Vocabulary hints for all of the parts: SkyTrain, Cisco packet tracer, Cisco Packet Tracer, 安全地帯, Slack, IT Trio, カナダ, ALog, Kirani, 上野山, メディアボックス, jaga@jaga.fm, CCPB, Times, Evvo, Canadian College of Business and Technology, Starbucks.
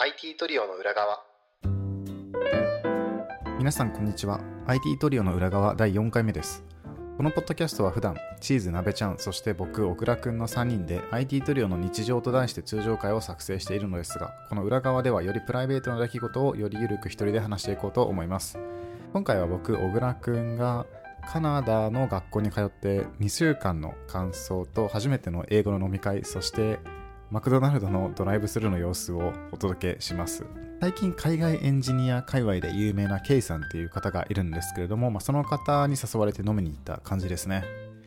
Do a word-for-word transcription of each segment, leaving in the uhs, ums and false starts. アイティー トリオの裏側。皆さんこんにちは。 アイティー トリオの裏側だいよんかいめです。このポッドキャストは普段チーズなべちゃん、そして僕小倉くんのさんにんで アイティー トリオの日常と題して通常回を作成しているのですが、この裏側ではよりプライベートな出来事をよりゆるく一人で話していこうと思います。今回は僕小倉くんがカナダの学校に通ってにしゅうかんの感想と、初めての英語の飲み会、そしてマクドナルドのドライブスルーの様子をお届けします。最近海外エンジニア界隈で有名な K さんっていう方がいるんですけれども、まあ、その方に誘われて飲みに行った感じですね。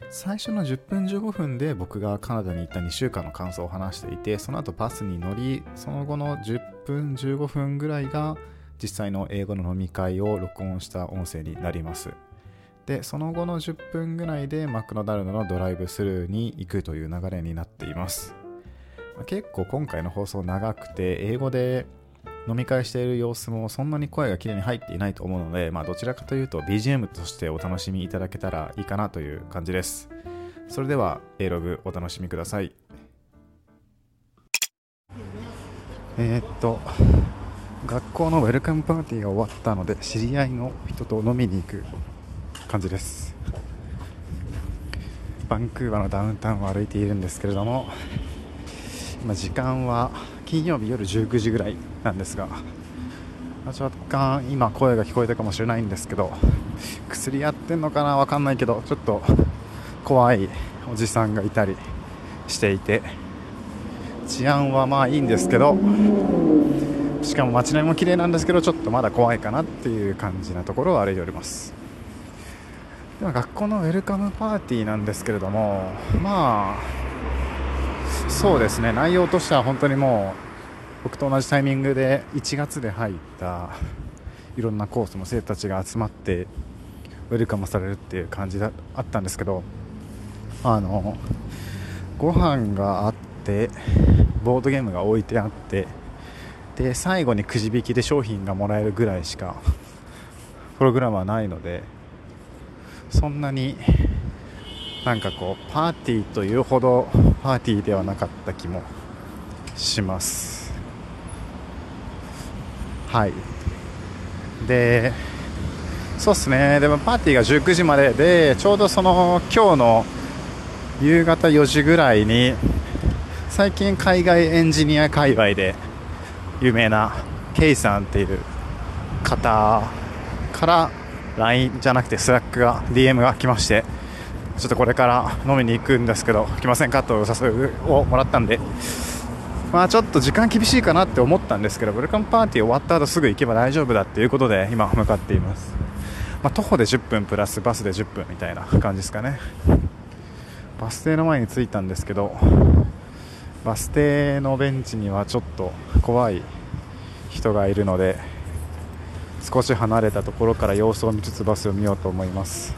最初のじゅっぷんじゅうごふんで僕がカナダに行ったにしゅうかんの感想を話していて、その後バスに乗り、その後のじゅっぷんじゅうごふんぐらいが実際の英語の飲み会を録音した音声になります。で、その後のじゅっぷんぐらいでマクドナルドのドライブスルーに行くという流れになっています。結構今回の放送長くて、英語で飲み会している様子もそんなに声がきれいに入っていないと思うので、まあ、どちらかというと ビージーエム としてお楽しみいただけたらいいかなという感じです。それでは A ログお楽しみください。えー、っと学校のウェルカムパーティーが終わったので、知り合いの人と飲みに行く感じです。バンクーバーのダウンタウンを歩いているんですけれども、今時間は金曜日夜じゅうくじぐらいなんですが、若干今声が聞こえたかもしれないんですけど、薬やってんのかなわかんないけど、ちょっと怖いおじさんがいたりしていて、治安はまあいいんですけど、しかも街並みも綺麗なんですけど、ちょっとまだ怖いかなっていう感じなところを歩いております。では学校のウェルカムパーティーなんですけれども、まあそうですね、内容としては本当にもう僕と同じタイミングでいちがつで入ったいろんなコースの生徒たちが集まってウェルカムされるっていう感じだあったんですけど、あのご飯があって、ボードゲームが置いてあって、で最後にくじ引きで商品がもらえるぐらいしかプログラムはないので、そんなになんかこうパーティーというほどパーティーではなかった気もします。はい。でそうですね、でもパーティーがじゅうくじまでで、ちょうどその今日の夕方よじぐらいに、最近海外エンジニア界隈で有名な K さんっていう方から ライン じゃなくて Slack が ディーエム が来まして、ちょっとこれから飲みに行くんですけど来ませんかとお誘いをもらったんで、まあちょっと時間厳しいかなって思ったんですけど、ウェルカムパーティー終わった後すぐ行けば大丈夫だっていうことで今向かっています。まあ、徒歩でじゅっぷんプラスバスでじゅっぷんみたいな感じですかね。バス停の前に着いたんですけど、バス停のベンチにはちょっと怖い人がいるので、少し離れたところから様子を見つつバスを見ようと思います。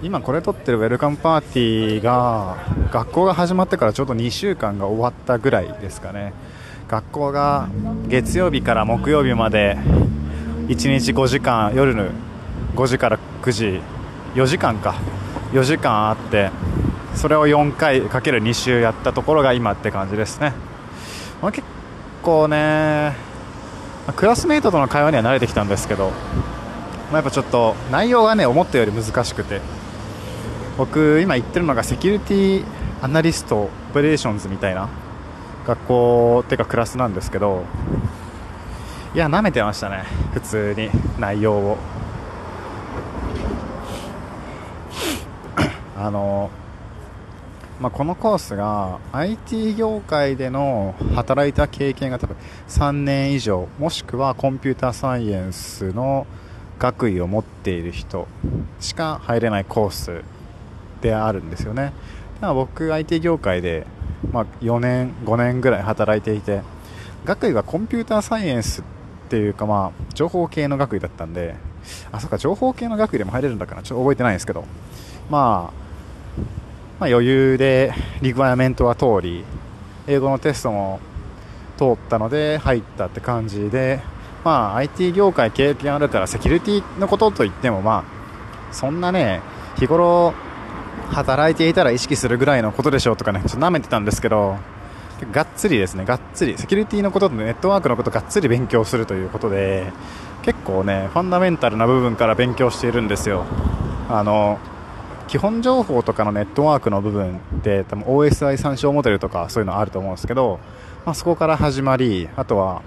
今これ撮ってるウェルカムパーティーが、学校が始まってからちょうどにしゅうかんが終わったぐらいですかね。学校が月曜日から木曜日までいちにちごじかん、夜のごじからくじ、よじかんかよじかんあって、それをよんかいかけるに週やったところが今って感じですね。まあ、結構ねクラスメイトとの会話には慣れてきたんですけど、まあ、やっぱちょっと内容がね思ったより難しくて、僕今行ってるのがセキュリティアナリストオペレーションズみたいな学校っていうかクラスなんですけど、いや舐めてましたね普通に内容を。あの、まあ、このコースが アイティー 業界での働いた経験が多分さんねん以上、もしくはコンピューターサイエンスの学位を持っている人しか入れないコースであるんですよね。だから僕 アイティー 業界で、まあ、よねんごねんぐらい働いていて、学位はコンピューターサイエンスっていうか、まあ情報系の学位だったんで、あ、そうか情報系の学位でも入れるんだからちょっと覚えてないんですけど、まあ、まあ余裕でリクワイアメントは通り、英語のテストも通ったので入ったって感じで、まあ アイティー 業界経験あるからセキュリティのことといっても、まあそんなね日頃働いていたら意識するぐらいのことでしょうとかね、ちょっと舐めてたんですけど、がっつりですね、がっつりセキュリティのこととネットワークのことをがっつり勉強するということで、結構ねファンダメンタルな部分から勉強しているんですよ。あの基本情報とかのネットワークの部分って多分 オーエスアイ 参照モデルとかそういうのあると思うんですけど、まあ、そこから始まり、あとは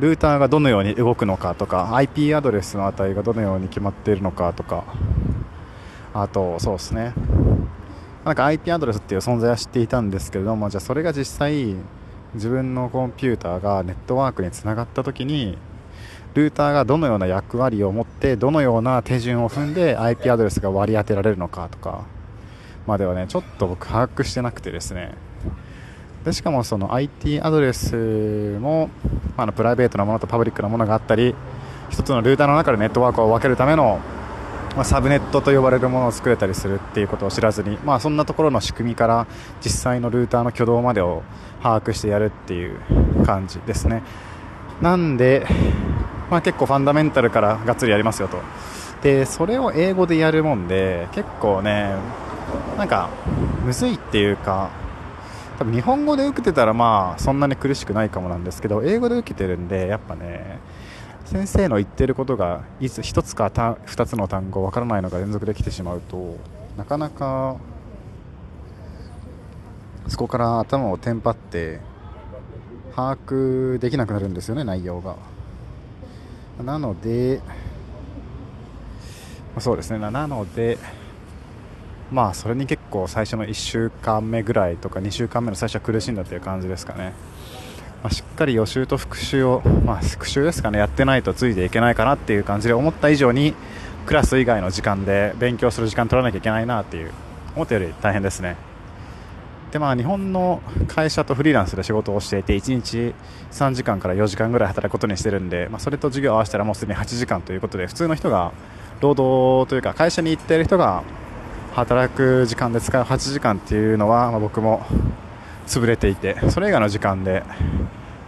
ルーターがどのように動くのかとか アイピー アドレスの値がどのように決まっているのかとか、あとそうですね、なんか アイピー アドレスっていう存在は知っていたんですけれども、じゃあそれが実際自分のコンピューターがネットワークにつながった時にルーターがどのような役割を持ってどのような手順を踏んで アイピー アドレスが割り当てられるのかとかまではねちょっと僕把握してなくてですね、でしかもその アイティー アドレスもあのプライベートなものとパブリックなものがあったり、一つのルーターの中でネットワークを分けるためのまあ、サブネットと呼ばれるものを作れたりするっていうことを知らずに、まあ、そんなところの仕組みから実際のルーターの挙動までを把握してやるっていう感じですね。なんで、まあ、結構ファンダメンタルからがっつりやりますよと。でそれを英語でやるもんで結構ねなんかむずいっていうか、多分日本語で受けてたらまあそんなに苦しくないかもなんですけど、英語で受けてるんでやっぱね先生の言ってることがいつ一つかた二つの単語わからないのが連続できてしまうとなかなかそこから頭をテンパって把握できなくなるんですよね、内容が。なのでそうですね、なのでまあそれに結構最初のいっしゅうかんめぐらいとかにしゅうかんめの最初は苦しんだという感じですかね。まあ、しっかり予習と復習を、まあ、復習ですかね、やってないとついていけないかなっていう感じで、思った以上にクラス以外の時間で勉強する時間取らなきゃいけないなっていう、思ったより大変ですね。でまあ日本の会社とフリーランスで仕事をしていていちにちさんじかんからよじかんぐらい働くことにしてるんで、まあ、それと授業を合わせたらもうすでにはちじかんということで、普通の人が労働というか会社に行っている人が働く時間で使うはちじかんっていうのは、まあ、僕も潰れていて、それ以外の時間で、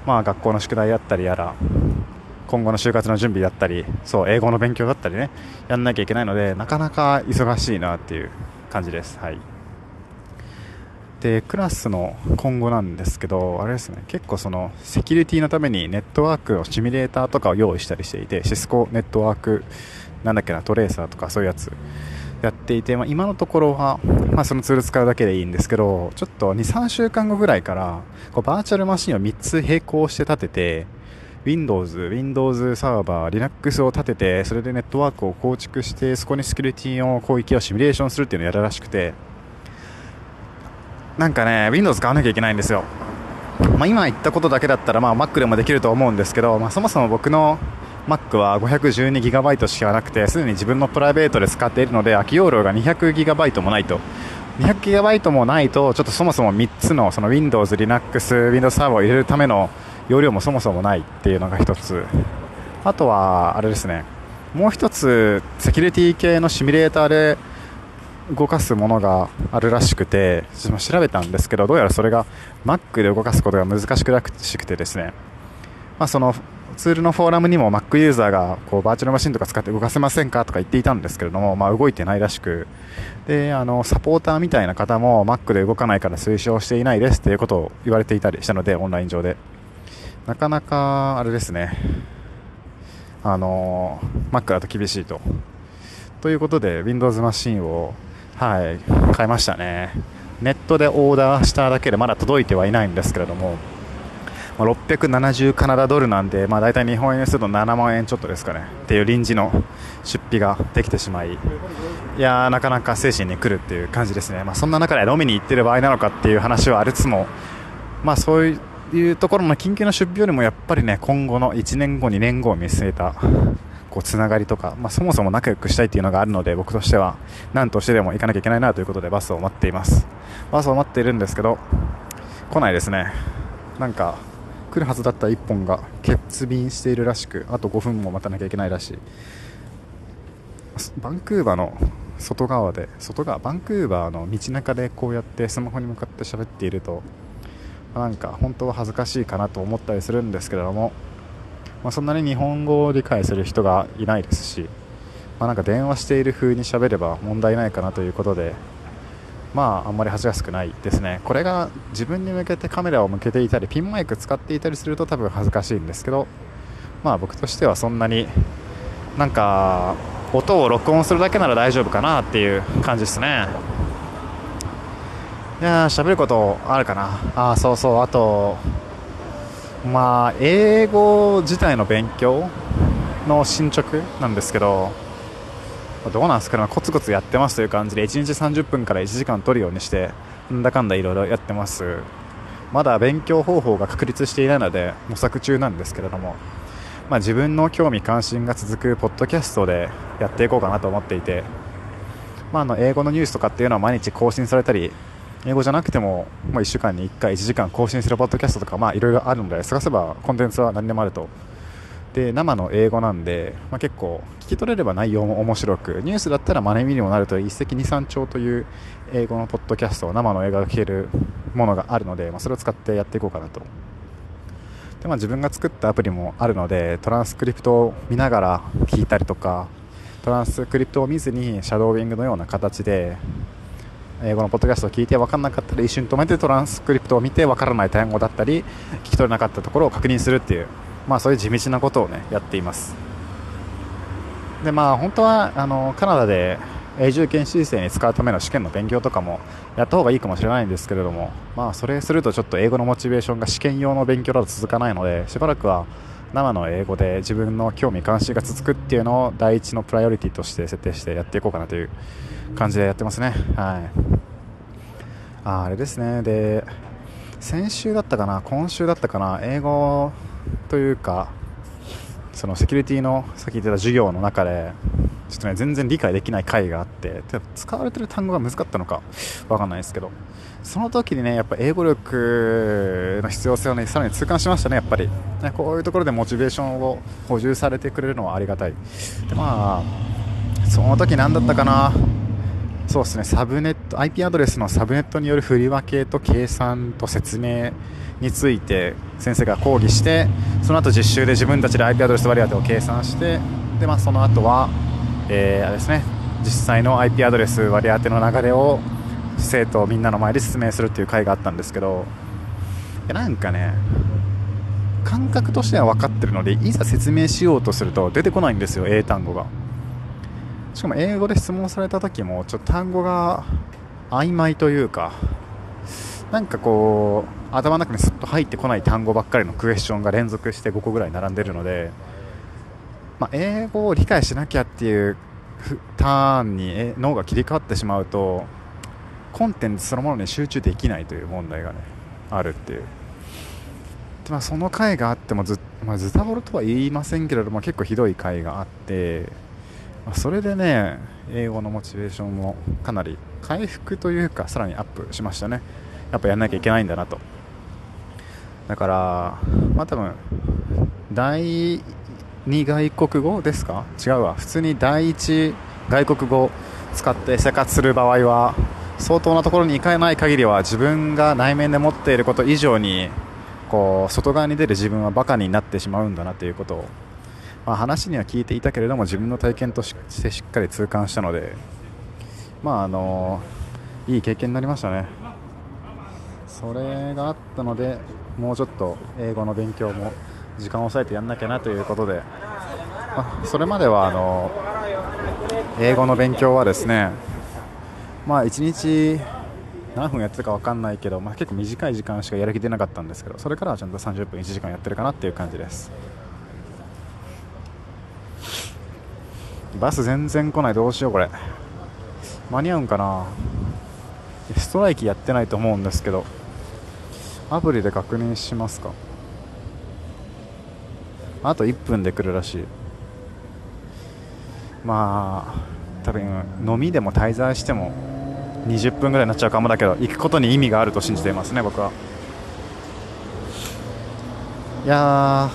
まあ、学校の宿題だったりやら今後の就活の準備だったり、そう英語の勉強だったりね、やんなきゃいけないのでなかなか忙しいなっていう感じです、はい。でクラスの今後なんですけど、あれですね、結構そのセキュリティのためにネットワークのシミュレーターとかを用意したりしていて、シスコネットワークなんだっけなトレーサーとかそういうやつやっていて、まあ、今のところは、まあ、そのツール使うだけでいいんですけど、ちょっと にさんしゅうかんごぐらいからこうバーチャルマシンをみっつ並行して立てて Windows、Windows サーバー、Linux を立てて、それでネットワークを構築して、そこにセキュリティの攻撃をシミュレーションするっていうのをやるらしくて、なんかね Windows 買わなきゃいけないんですよ。まあ、今言ったことだけだったら、まあ、Mac でもできると思うんですけど、まあ、そもそも僕のMac は ごひゃくじゅうにギガバイト しかなくて、すでに自分のプライベートで使っているので空き容量が にひゃくギガバイト もないと、にひゃくギガバイト もないとちょっとそもそもみっつ の, その Windows、Linux、Windows サーバーを入れるための容量もそもそもないっていうのがひとつ、あとはあれですね、もうひとつセキュリティ系のシミュレーターで動かすものがあるらしくて、調べたんですけど、どうやらそれが Mac で動かすことが難しくらしくてですね、まあそのツールのフォーラムにも Mac ユーザーがこうバーチャルマシンとか使って動かせませんかとか言っていたんですけれども、まあ、動いてないらしく、であのサポーターみたいな方も Mac で動かないから推奨していないですということを言われていたりしたので、オンライン上でなかなかあれですね、あの Mac だと厳しいとということで Windows マシンを、はい、買いましたね。ネットでオーダーしただけでまだ届いてはいないんですけれども、ろっぴゃくななじゅうカナダドルなんで、まあ、大体日本円にするとななまんえんちょっとですかねっていう臨時の出費ができてしまい、いやーなかなか精神に来るっていう感じですね。まあ、そんな中で飲みに行ってる場合なのかっていう話はありつつも、まあ、そういうところの緊急の出費よりもやっぱりね今後のいちねんごにねんごを見据えたこうつながりとか、まあ、そもそも仲良くしたいっていうのがあるので、僕としては何としてでも行かなきゃいけないなということでバスを待っています。バスを待っているんですけど来ないですね。なんか来るはずだったいっぽんが欠便しているらしく、あとごふんも待たなきゃいけないらしい。バンクーバーの外側で外側バンクーバーの道中でこうやってスマホに向かって喋っていると、なんか本当は恥ずかしいかなと思ったりするんですけれども、まあ、そんなに日本語を理解する人がいないですし、まあ、なんか電話している風に喋れば問題ないかなということで、まああんまり恥ずかしくないですね。これが自分に向けてカメラを向けていたりピンマイク使っていたりすると多分恥ずかしいんですけど、まあ僕としてはそんなになんか音を録音するだけなら大丈夫かなっていう感じですね。いやー、喋ることあるかなあ。そうそう、あとまあ英語自体の勉強の進捗なんですけど、どうなんですかね、コツコツやってますという感じでいちにちさんじゅっぷんからいちじかん取るようにしてなんだかんだいろいろやってます。まだ勉強方法が確立していないので模索中なんですけれども、まあ、自分の興味関心が続くポッドキャストでやっていこうかなと思っていて、まあ、あの英語のニュースとかっていうのは毎日更新されたり、英語じゃなくても、まあ、いっしゅうかんにいっかいいちじかん更新するポッドキャストとか、まあいろいろあるので探せばコンテンツは何でもあると。で生の英語なんで、まあ、結構聞き取れれば内容も面白く、ニュースだったら真似にもなるという一石二三鳥という英語のポッドキャスト、生の映画が聞けるものがあるので、まあ、それを使ってやっていこうかなと。で、まあ、自分が作ったアプリもあるのでトランスクリプトを見ながら聞いたりとか、トランスクリプトを見ずにシャドーイングのような形で英語のポッドキャストを聞いて分からなかったら一瞬止めてトランスクリプトを見て、分からない単語だったり聞き取れなかったところを確認するっていう、まあ、そういう地道なことをねやっています。で、まあ、本当はあのカナダで永住権申請に使うための試験の勉強とかもやった方がいいかもしれないんですけれども、まあ、それするとちょっと英語のモチベーションが試験用の勉強だと続かないので、しばらくは生の英語で自分の興味関心が続くっていうのを第一のプライオリティとして設定してやっていこうかなという感じでやってますね。はい、あ、 あれですね。で、先週だったかな今週だったかな英語というかそのセキュリティのさっき言ってた授業の中でちょっとね全然理解できない回があって、使われてる単語が難かったのか分かんないですけど、その時にねやっぱ英語力の必要性をねさらに痛感しましたね。やっぱりこういうところでモチベーションを補充されてくれるのはありがたい。で、まあその時何だったかなそうですね、サブネット アイピー アドレスのサブネットによる振り分けと計算と説明について先生が講義して、その後実習で自分たちで アイピー アドレス割り当てを計算して、で、まあ、その後は、えーあれですね、実際の アイピー アドレス割り当ての流れを生徒みんなの前で説明するという会があったんですけど、なんかね感覚としては分かってるので、いざ説明しようとすると出てこないんですよ、英単語が。しかも英語で質問された時もちょっと単語が曖昧というか、なんかこう頭の中にすっと入ってこない単語ばっかりのクエスチョンが連続してごこぐらい並んでるので、まあ、英語を理解しなきゃっていうターンに脳が切り替わってしまうとコンテンツそのものに集中できないという問題がねあるっていう。で、まあ、その回があってもず、まあ、ズタボロとは言いませんけれども結構ひどい回があって、それでね英語のモチベーションもかなり回復というかさらにアップしましたね。やっぱやんなきゃいけないんだなと。だからまあ多分第二外国語ですか、違うわ、普通に第一外国語を使って生活する場合は相当なところに行かない限りは自分が内面で持っていること以上にこう外側に出る自分はバカになってしまうんだなということを、まあ、話には聞いていたけれども自分の体験としてしっかり痛感したので、まああのいい経験になりましたね。それがあったのでもうちょっと英語の勉強も時間を抑えてやんなきゃなということで、まあ、それまではあの英語の勉強はですね、まあいちにち何分やってたか分かんないけど、まあ、結構短い時間しかやる気出なかったんですけど、それからはちゃんとさんじゅっぷんいちじかんやってるかなっていう感じです。バス全然来ない、どうしようこれ、間に合うんかな。ストライキやってないと思うんですけどアプリで確認しますか。あといっぷんで来るらしい。まあ多分飲みでも滞在してもにじゅっぷんぐらいになっちゃうかもだけど、行くことに意味があると信じていますね僕は。いや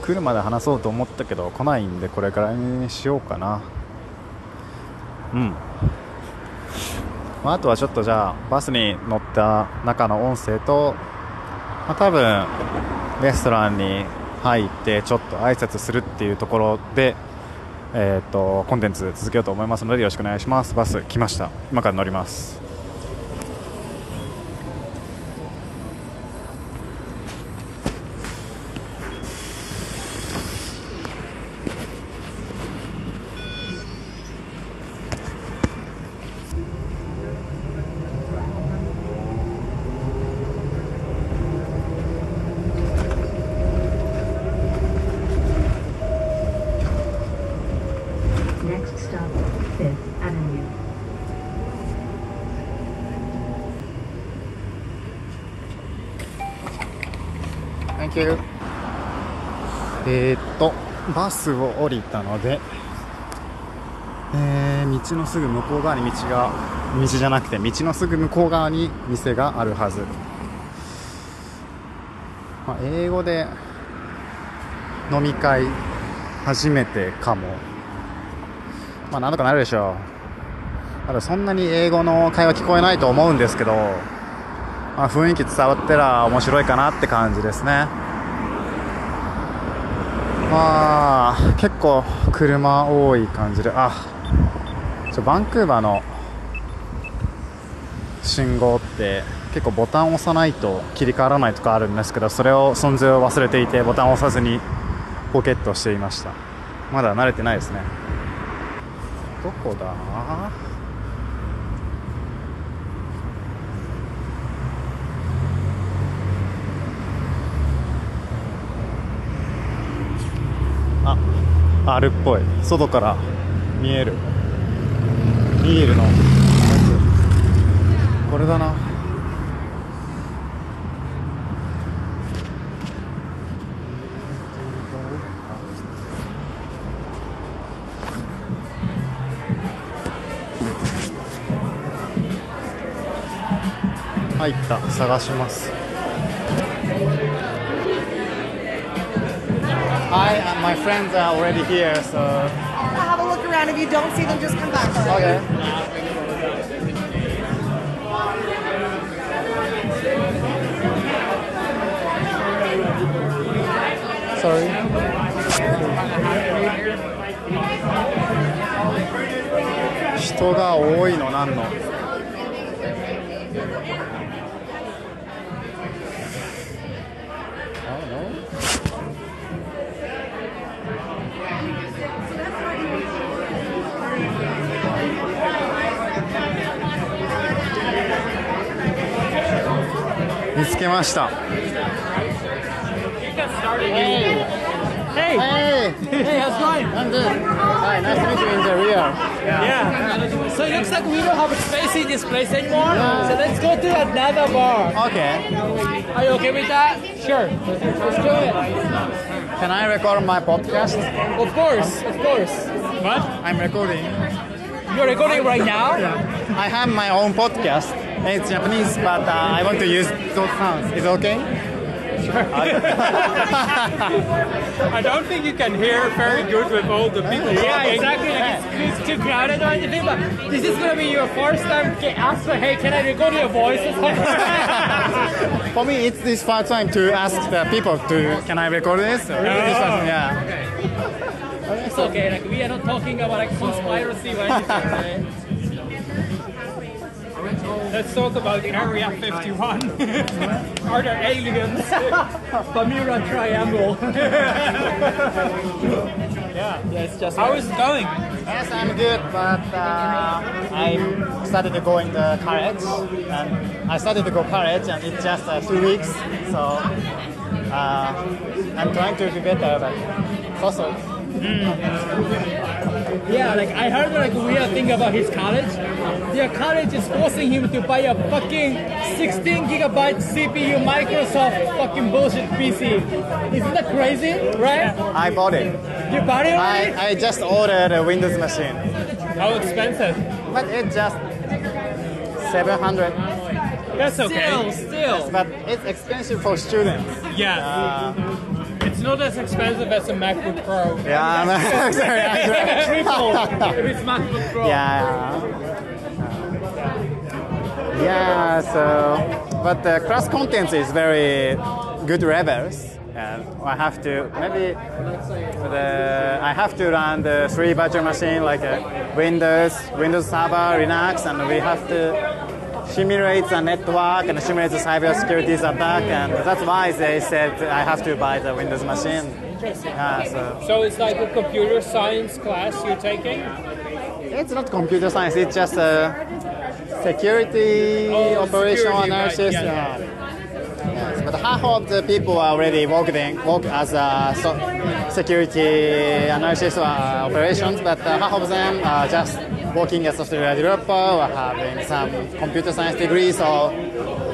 ー、来るまで話そうと思ったけど来ないんでこれからにしようかな。うん、まあ、あとはちょっとじゃあバスに乗った中の音声と、まあ、多分レストランに入ってちょっと挨拶するっていうところで、えー、とコンテンツ続けようと思いますのでよろしくお願いします。バス来ました。今から乗ります。えー、っとバスを降りたので、えー、道のすぐ向こう側に道が道じゃなくて道のすぐ向こう側に店があるはず、まあ、英語で飲み会初めてかも、まあ、なんとかなるでしょう。ただそんなに英語の会話聞こえないと思うんですけど、まあ、雰囲気伝わったら面白いかなって感じですね。まあ結構車多い感じで、あちょバンクーバーの信号って結構ボタンを押さないと切り替わらないとかあるんですけど、それを存在を忘れていてボタンを押さずにポケットしていました。まだ慣れてないですね。どこだ、あるっぽい。外から見えるビールのやつ、これだな。入った。探します。 Hi, my friends are already here, so... Have a look around. If you don't see them, just come back. Okay. Sorry. People are多いのなんの。I don't know.見つけました。You're recording right now? Yeah. I have my own podcast. It's Japanese, but uh, I want to use those sounds. Is it okay? Sure. I don't think you can hear very good with all the people. Yeah, talking. Exactly. It's, it's too crowded on the people. This is going to be your first time to ask for, hey, can I record your voice? For me, it's this first time to ask the people to, can I record this? Or, oh. Yeah. Okay. It's okay, like we are not talking about like conspiracy or anything. Let's talk about Area fifty-one. Are there aliens? Bermuda Triangle. Yeah, yeah, it's just. How is it going? Yes, I'm good, but uh, I started to go in the college, and I started to go college, and it's just uh, two weeks, so uh, I'm trying to do better, but also. Mm. Yeah, like I heard like a weird thing about his college. Their college is forcing him to buy a fucking sixteen gigabyte C P U Microsoft fucking bullshit P C. Isn't that crazy, right? I bought it. You bought it? Right? I, I just ordered a Windows machine. How expensive? But it's just seven hundred. That's okay. Still, still. Yes, but it's expensive for students. Yeah. Uh, It's not as expensive as a MacBook Pro. Yeah, I'm sorry. sorry. Triple with MacBook Pro. Yeah. Yeah. So, but the cross content is very good. Rebels. and I have to maybe the, I have to run the three virtual machine like a Windows, Windows Server, Linux, and we have to simulate the network and simulate the cyber security attack, and that's why they said I have to buy the Windows machine. Interesting. Yeah, so. so it's like a computer science class you're taking? It's not computer science, it's just a security oh, operational analysis. Right. Yeah. Yeah. Yes, but half of the people are already working work as a so security analysis or operations, but uh, half of them are just working as a software developer or having some computer science degree. So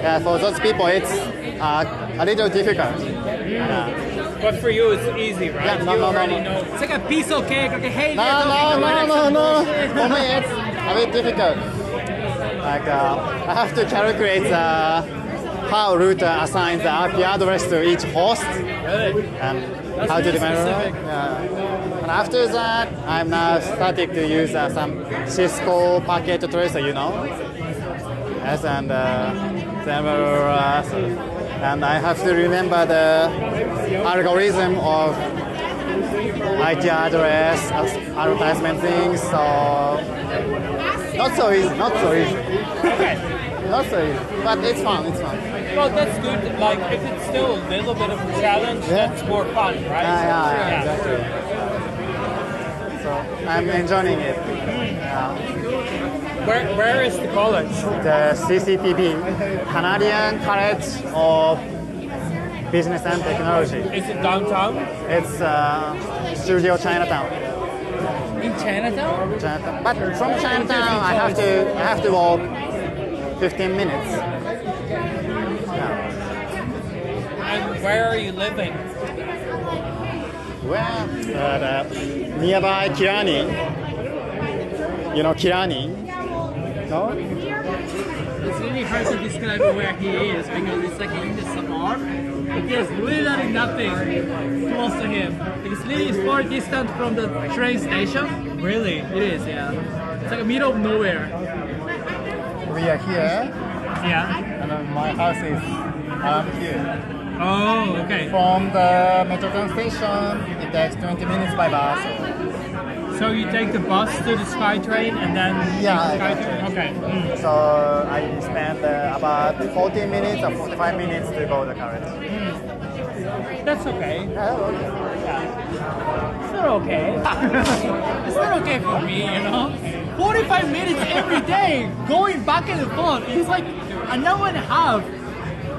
yeah, for those people, it's uh, a little difficult. Yeah. But for you, it's easy, right? Yeah, no, you no, already no, no. know. It's like a piece of cake. Okay, hey, no, no, no, no, no. For me, it's a bit difficult. Like, uh, I have to calculate uh, how router assigns the I P address to each host, and That's how to remember. Yeah. And after that, I'm now starting to use uh, some Cisco packet tracer, you know. Yes, and uh, then we're, uh, so And I have to remember the algorithm of I P address, advertisement things. So not so easy, not so easy. Okay. Not so easy, but it's fun. It's fun. Well, that's good. Like if it's still a little bit of a challenge, yeah. that's more fun, right? Yeah, yeah, yeah, yeah. Exactly. So I'm enjoying it. Yeah. Where, where is the college? The C C P B, Canadian College of Business and Technology. Is it downtown? It's uh, Studio Chinatown. In Chinatown? Chinatown. But from Chinatown, I have to I have to walk fifteen minutes. Yeah. And where are you living? Well, uh, the nearby Kirani. You know Kirani. No? It's really hard to describe where he is because it's like in the suburb. There's literally nothing close to him. It's really far distant from the train station. Really? It is, yeah. It's like a middle of nowhere. We are here. Yeah. And uh, my house is um, here. Oh, okay. From the Metropolitan station, it takes twenty minutes by bus. So you take the bus to the SkyTrain and then yeah, SkyTrain. Okay. Mm. So I spend uh, about forty minutes or forty-five minutes to go to the college. Mm. That's okay. Yeah, okay. Yeah. It's not okay. It's not okay for me, you know. forty-five minutes every day going back and forth. It's like an hour and a half.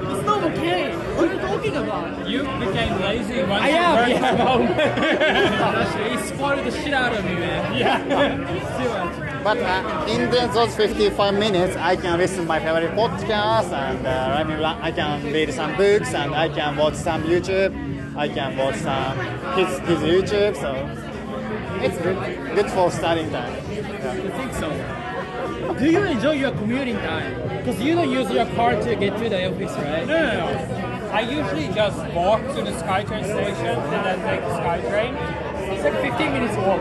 It's not okay. What are you talking about? You became lazy once you worked from home. He spoiled the shit out of me, man. Yeah. But uh, in those fifty-five minutes, I can listen to my favorite podcasts, and uh, I can read some books, and I can watch some YouTube. I can watch some kids, kids YouTube. So it's good, good for studying time. Yeah. You think so? Do you enjoy your commuting time? Because you don't use your car to get to the office, right? No, no, no. I usually just walk to the SkyTrain station and then take the SkyTrain. It's like fifteen minutes walk.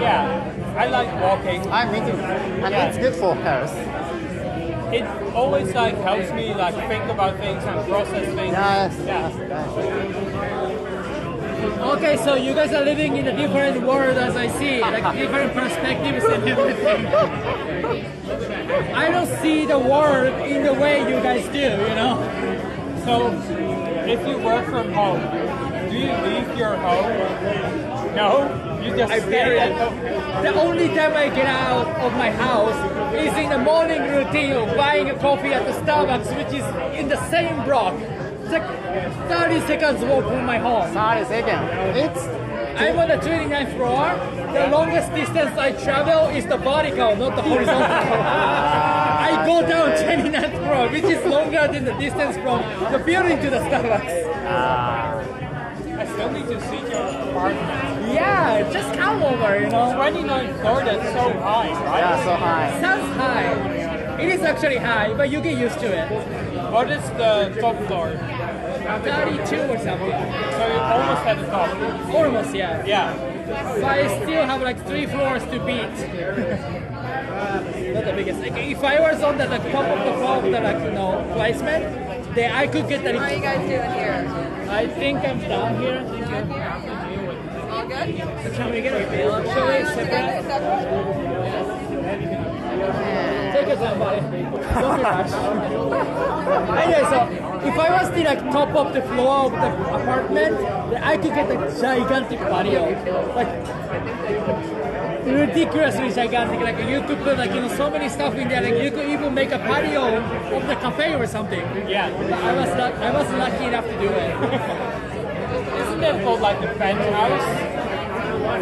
Yeah, I like walking. I'm me too. And yeah. It's good for health. It always like helps me like think about things and process things. Yes, yeah. Yes. Okay, so you guys are living in a different world as I see, like different perspectives and everything. I don't see the world in the way you guys do, you know? So, if you work from home, do you leave your home? No? You just I stay at home? The only time I get out of my house is in the morning routine of buying a coffee at the Starbucks, which is in the same block. It's like thirty seconds walk from my home. thirty seconds? It's... I'm on the twenty-ninth floor. The longest distance I travel is the vertical, not the horizontal. I go down twenty-ninth floor, which is longer than the distance from the building to the Starbucks. Uh, I still need to see your apartment. Yeah, just come over, you know. twenty-ninth floor, that's so high, right? Yeah, so high. Sounds high. It is actually high, but you get used to it. What is the top floor? thirty-two or something. So you almost had the top. Almost, yeah. Yeah. But I still have like three floors to beat. Not the biggest. Like, if I was on the, the top of the top, the like, you know, placement, They, I could get that. How are you guys doing here? I think I'm down here. Down here. All good? Can we get a meal actually? Take us out, buddy. Don't be rash. Anyway, so if I was to like top up the floor of the apartment, then I could get a gigantic patio. Like ridiculously gigantic, like you could put like you know so many stuff in there, like you could even make a patio of the cafe or something. Yeah. But I was not, I was lucky enough to do it. Isn't that called like the penthouse?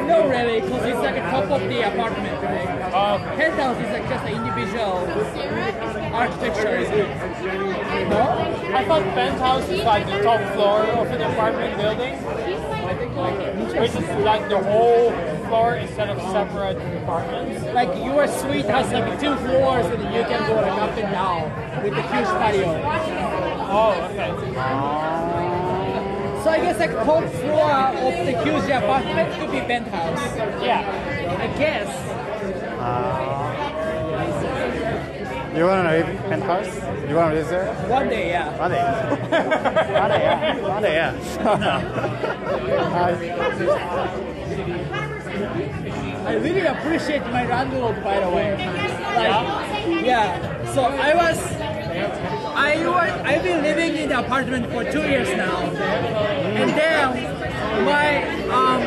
No, really, because it's like a top of the apartment. Right? Um, penthouse is like just an individual architecture. Is it? No, I thought penthouse is like the top floor of an apartment building. I think like which is like the whole floor instead of separate apartments. Like your suite has like two floors and you can go like up and down with a huge patio. Oh, okay. So I guess like top floor of the huge apartment could be penthouse. Yeah, I guess. Uh, you wanna live penthouse? You wanna live there? One day, yeah. One day. One day, yeah. One day, yeah. I really appreciate my landlord, by the way. Like, yeah. So I was, I was, I've been living in the apartment for two years now, and then my um,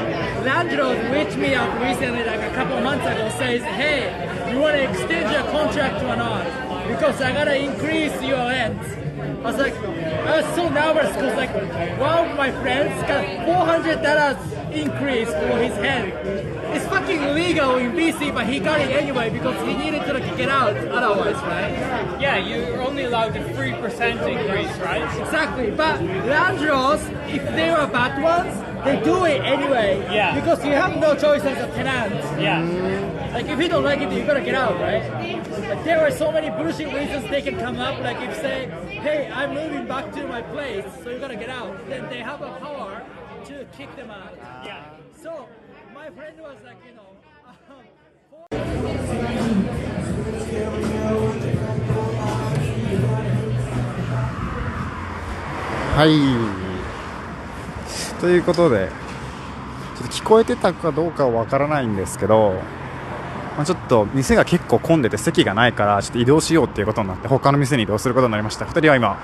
landlord reached me up recently, like a couple months ago, says, "Hey, you want to extend your contract or not? Because I gotta increase your rent." I was like, I was so nervous because like one of my friends got four hundred dollars increase for his hand. It's fucking illegal in B C, but he got it anyway because he needed to like, get out otherwise, right? Yeah, you're only allowed a three percent increase, right? Exactly, but landlords, if they were bad ones, they do it anyway. Yeah. Because you have no choice as a tenant. Yeah. Like if you don't like it, you gotta get out, right? Like, there are so many bullshit reasons they can come up, like if say, hey, I'm moving back to my place, so you gotta get out. Then they have a power to kick them out. Yeah. So, my friend was like, you know...はい。ということで、ちょっと聞こえてたかどうかはわからないんですけど、まあ、ちょっと店が結構混んでて席がないからちょっと移動しようっていうことになって他の店に移動することになりました。ふたりは今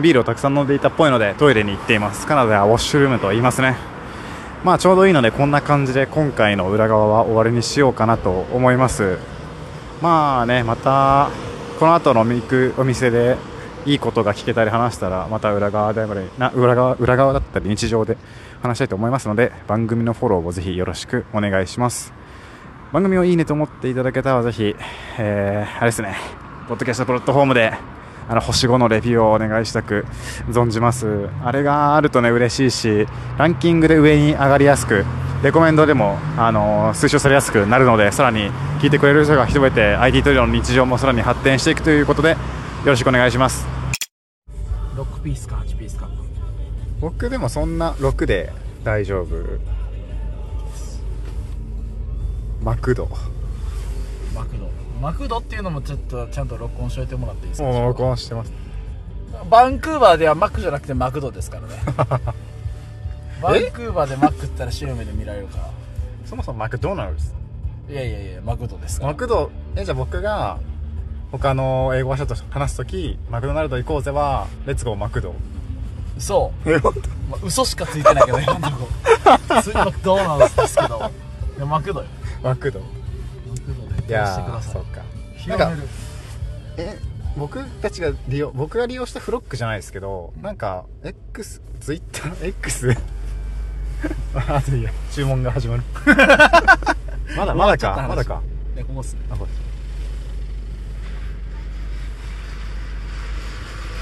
ビールをたくさん飲んでいたっぽいのでトイレに行っています。カナダではウォッシュルームと言いますね。まあちょうどいいのでこんな感じで今回の裏側は終わりにしようかなと思います。まあね、またこの後の行くお店でいいことが聞けたり話したらまた裏側でな裏側裏側だったり日常で話したいと思いますので番組のフォローをぜひよろしくお願いします。番組をいいねと思っていただけたらぜひ、えー、あれですね、ポッドキャストプラットフォームであのほしごのレビューをお願いしたく存じます。あれがあるとね嬉しいし、ランキングで上に上がりやすくレコメンドでも、あのー、推奨されやすくなるので、さらに聞いてくれる人が増えて アイティー トリオの日常もさらに発展していくということでよろしくお願いします。ろくピースかはちピースか。僕でもそんなろくで大丈夫。マクドマクドマクドっていうのもちょっとちゃんと録音しといてもらっていいですか。もう録音してます。バンクーバーではマックじゃなくてマクドですからね。バンクーバーでマックって言ったら白目で見られるから。そもそもマクドナルド。いやいやいや、マクドですから。マクドえじゃあ僕が他の英語話者と話すときマクドナルド行こうぜはレッツゴーマクド。そうえ、本当、まあ、嘘しかついてないけど今のとこ普通にマクドナルドですけど、いやマクドよマクド。マクドで利用してください。そうか。広める。え、僕たちが利用、僕が利用したフロックじゃないですけど、うん、なんか X、ツイッター X。ああ、いや、注文が始まる。まだまだか、まだか。ね、ここっすね。あ、こ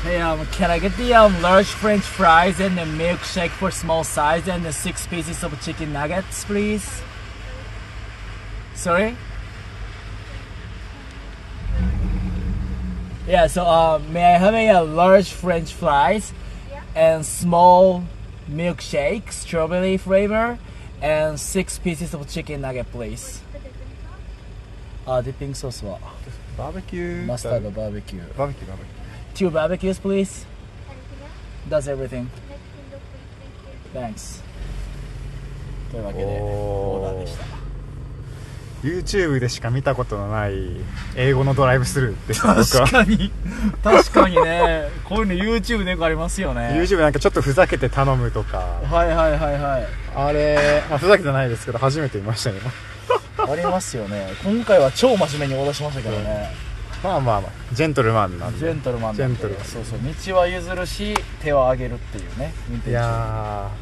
れ。Hey, um, can I get the um large French fries and the milkshake for small size and the six pieces of chicken nuggets, please? Sorry? Yeah, so uh, may I have a, a large French fries, yeah, and small milkshake, strawberry flavor, and six pieces of chicken nugget, please. Uh, dipping sauce what? Barbecue. Mustard or barbecue. Barbecue, barbecue. Two barbecues, please. does everything. Thanks. というわけでオーダーでした。 YouTube でしか見たことのない英語のドライブスルーって確かに確かにねこういうの YouTube でよくありますよね。 YouTube なんかちょっとふざけて頼むとか、はいはいはいはい、あれ、あ、ふざけてないですけど初めて見ましたねありますよね。今回は超真面目にオーダーしましたけどね、うん、まあまあまあジェントルマンなんで、ジェントルマンなんで、そうそう、道は譲るし手は上げるっていうね。いやー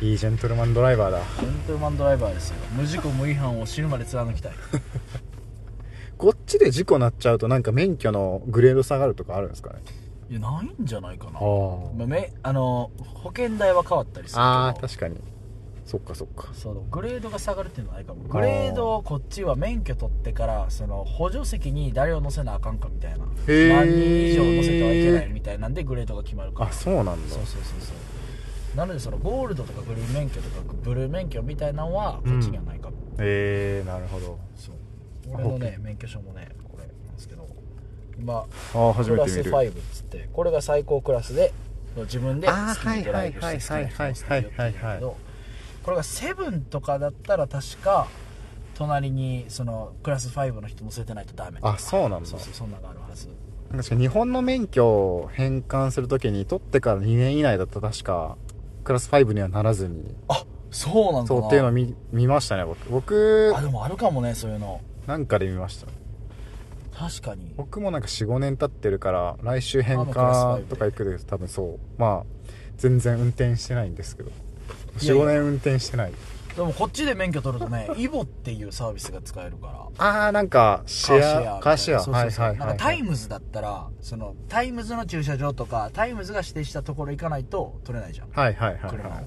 いいジェントルマンドライバーだ。ジェントルマンドライバーですよ。無事故無違反を死ぬまで貫きたいこっちで事故なっちゃうとなんか免許のグレード下がるとかあるんですかね。いやないんじゃないかな、あ、まあ、めあの保険代は変わったりするけど。あー確かに、そっかそっか。そう、グレードが下がるっていうのはないかも。グレードをこっちは免許取ってからその補助席に誰を乗せなあかんかみたいな、何人以上乗せてはいけないみたいなんでグレードが決まるから。あ、そうなんだ。そうそうそうそう。なのでそのゴールドとかグリーン免許とかブルー免許みたいなのはこっちにはないかも、うん、えーなるほど。そう、俺のね免許証もねこれなんですけど、今クラスファイブっつって、これが最高クラスで自分で好きにドライブして好きな人にしてるよって言うんだけど、これがセブンとかだったら確か隣にそのクラスファイブの人乗せてないとダメ。あ、そうなんだ。そうそう、そんなのがあるはず。確か日本の免許を返還するときに取ってからにねん以内だったら確かクラスファイブにはならずに。あ、そうなんだな。そうっていうのを 見, 見ましたね僕僕あ、でもあるかもねそういうの。なんかで見ました。確かに僕もなんか よん,ご 年経ってるから来週返還とか行くで多分。そう、まあ全然運転してないんですけど よん,ご 年運転してない。でもこっちで免許取るとねイボっていうサービスが使えるから。あー、なんかシェアカーシェア、はいはいはい、なんかタイムズだったらそのタイムズの駐車場とかタイムズが指定したところ行かないと取れないじゃん、はいはいはいはい、車を。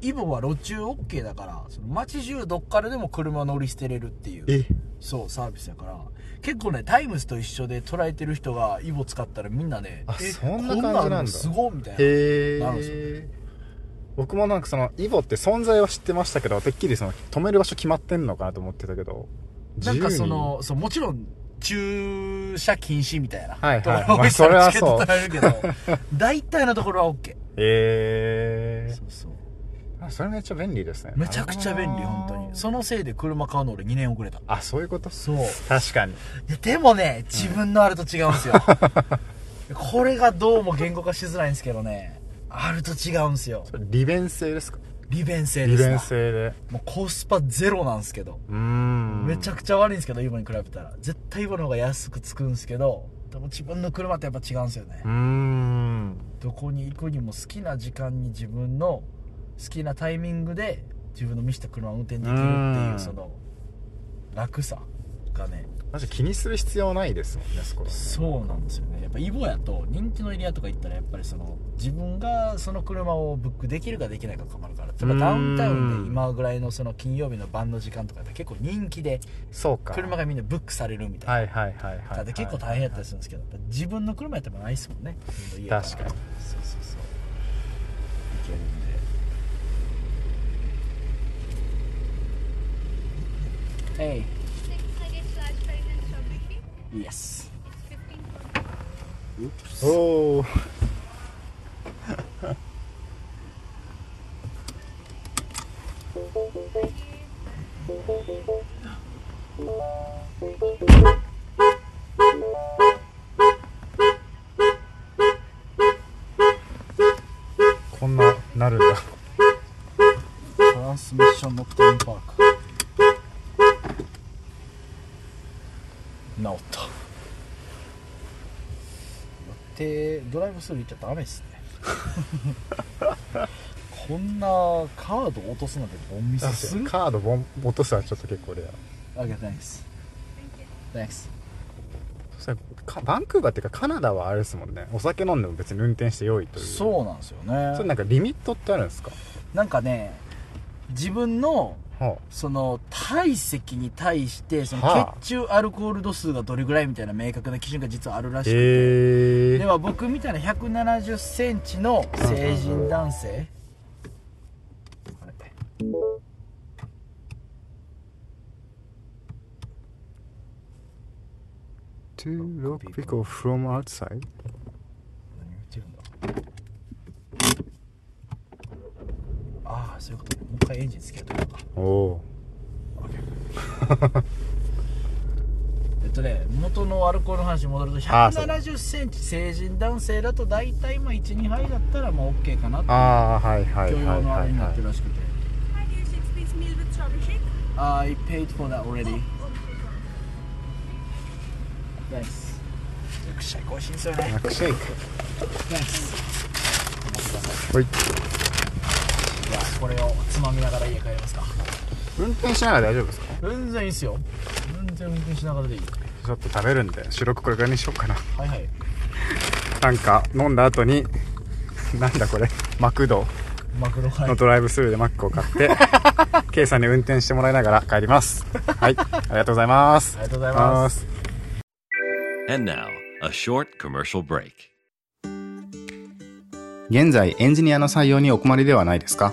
イボは路中 OK だから、その街中どっからでも車乗り捨てれるっていう、え、そうサービスだから、結構ねタイムズと一緒で捉えてる人がイボ使ったらみんなね、あ、そんな感じなんだ、こんなのすごいみたいな、へなるんですよね。僕もなんかそのイボって存在は知ってましたけど、てっきりその止める場所決まってんのかなと思ってたけど、なんかそのそうもちろん駐車禁止みたいな、はいはい、まあ、それはそうチケット取られるけど大体のところは OK。 へえー、そうそう、あ、それめっちゃ便利ですね。めちゃくちゃ便利、本当に。そのせいで車買うの俺にねん遅れた。あ、そういうこと。そう、確かに。いやでもね自分のあると違うんですよ、うん、これがどうも言語化しづらいんですけどね、あると違うんですよ。それ利便性ですか。利便性です。利便性でもうコスパゼロなんですけど、うーん、めちゃくちゃ悪いんですけど、イボに比べたら絶対イボの方が安くつくんですけど、でも自分の車ってやっぱ違うんですよね。うーん、どこに行くにも好きな時間に自分の好きなタイミングで自分の見せた車を運転できるっていう、その楽さがね、マジ気にする必要ないですもんね、そこはね。そうなんですよね。やっぱイボやと人気のエリアとか行ったらやっぱりその自分がその車をブックできるかできないか困るから、例えばダウンタウンで今ぐらいのその金曜日の晩の時間とかで結構人気で、そうか、車がみんなブックされるみたいな、はいはいはいはい、で結構大変やったりするんですけど、自分の車やったらないですもんね。確かに。そうそうそう。行けるんで。Hey.Yes. Oops. Oh. Konnan naru da. Transmission mot en park.直った。でドライブスルー行っちゃダメですねこんなカード落とすなんてボンミスする。カードボン落とすはちょっと結構レア。あげたいです。 Thanks。 バンクーバーっていうかカナダはあれですもんね、お酒飲んでも別に運転して良いという。そうなんですよね。それなんかリミットってあるんですか。なんかね自分のその体積に対してその血中アルコール度数がどれぐらいみたいな明確な基準が実はあるらしくて、えー、では僕みたいなひゃくななじゅっセンチの成人男性、あれTo lock people from outside? 何言ってるんだそういうことでもう一回エンジンつけるとか。おお。えっとね、元のアルコールの話に戻るとひゃくななじゅっセンチ成人男性だと大体まあ いち,に 杯だったらまあ OK かなっていう許容のあれになってるらしくて。I paid for that already. Thanks. Milk shake 美味しいんですよね。Milk shake. Thanks. はい。じゃあこれをつまみながら家帰りますか。運転しながら大丈夫ですか？全然いいですよ。全然運転しながらでいい。ちょっと食べるんで収録これぐらいにしようかな。はいはい。なんか飲んだ後になんだこれマクドのドライブスルーでマックを買ってケイさんに運転してもらいながら帰ります。はい、ありがとうございます。ありがとうございます。And now, a short commercial break. 現在エンジニアの採用にお困りではないですか？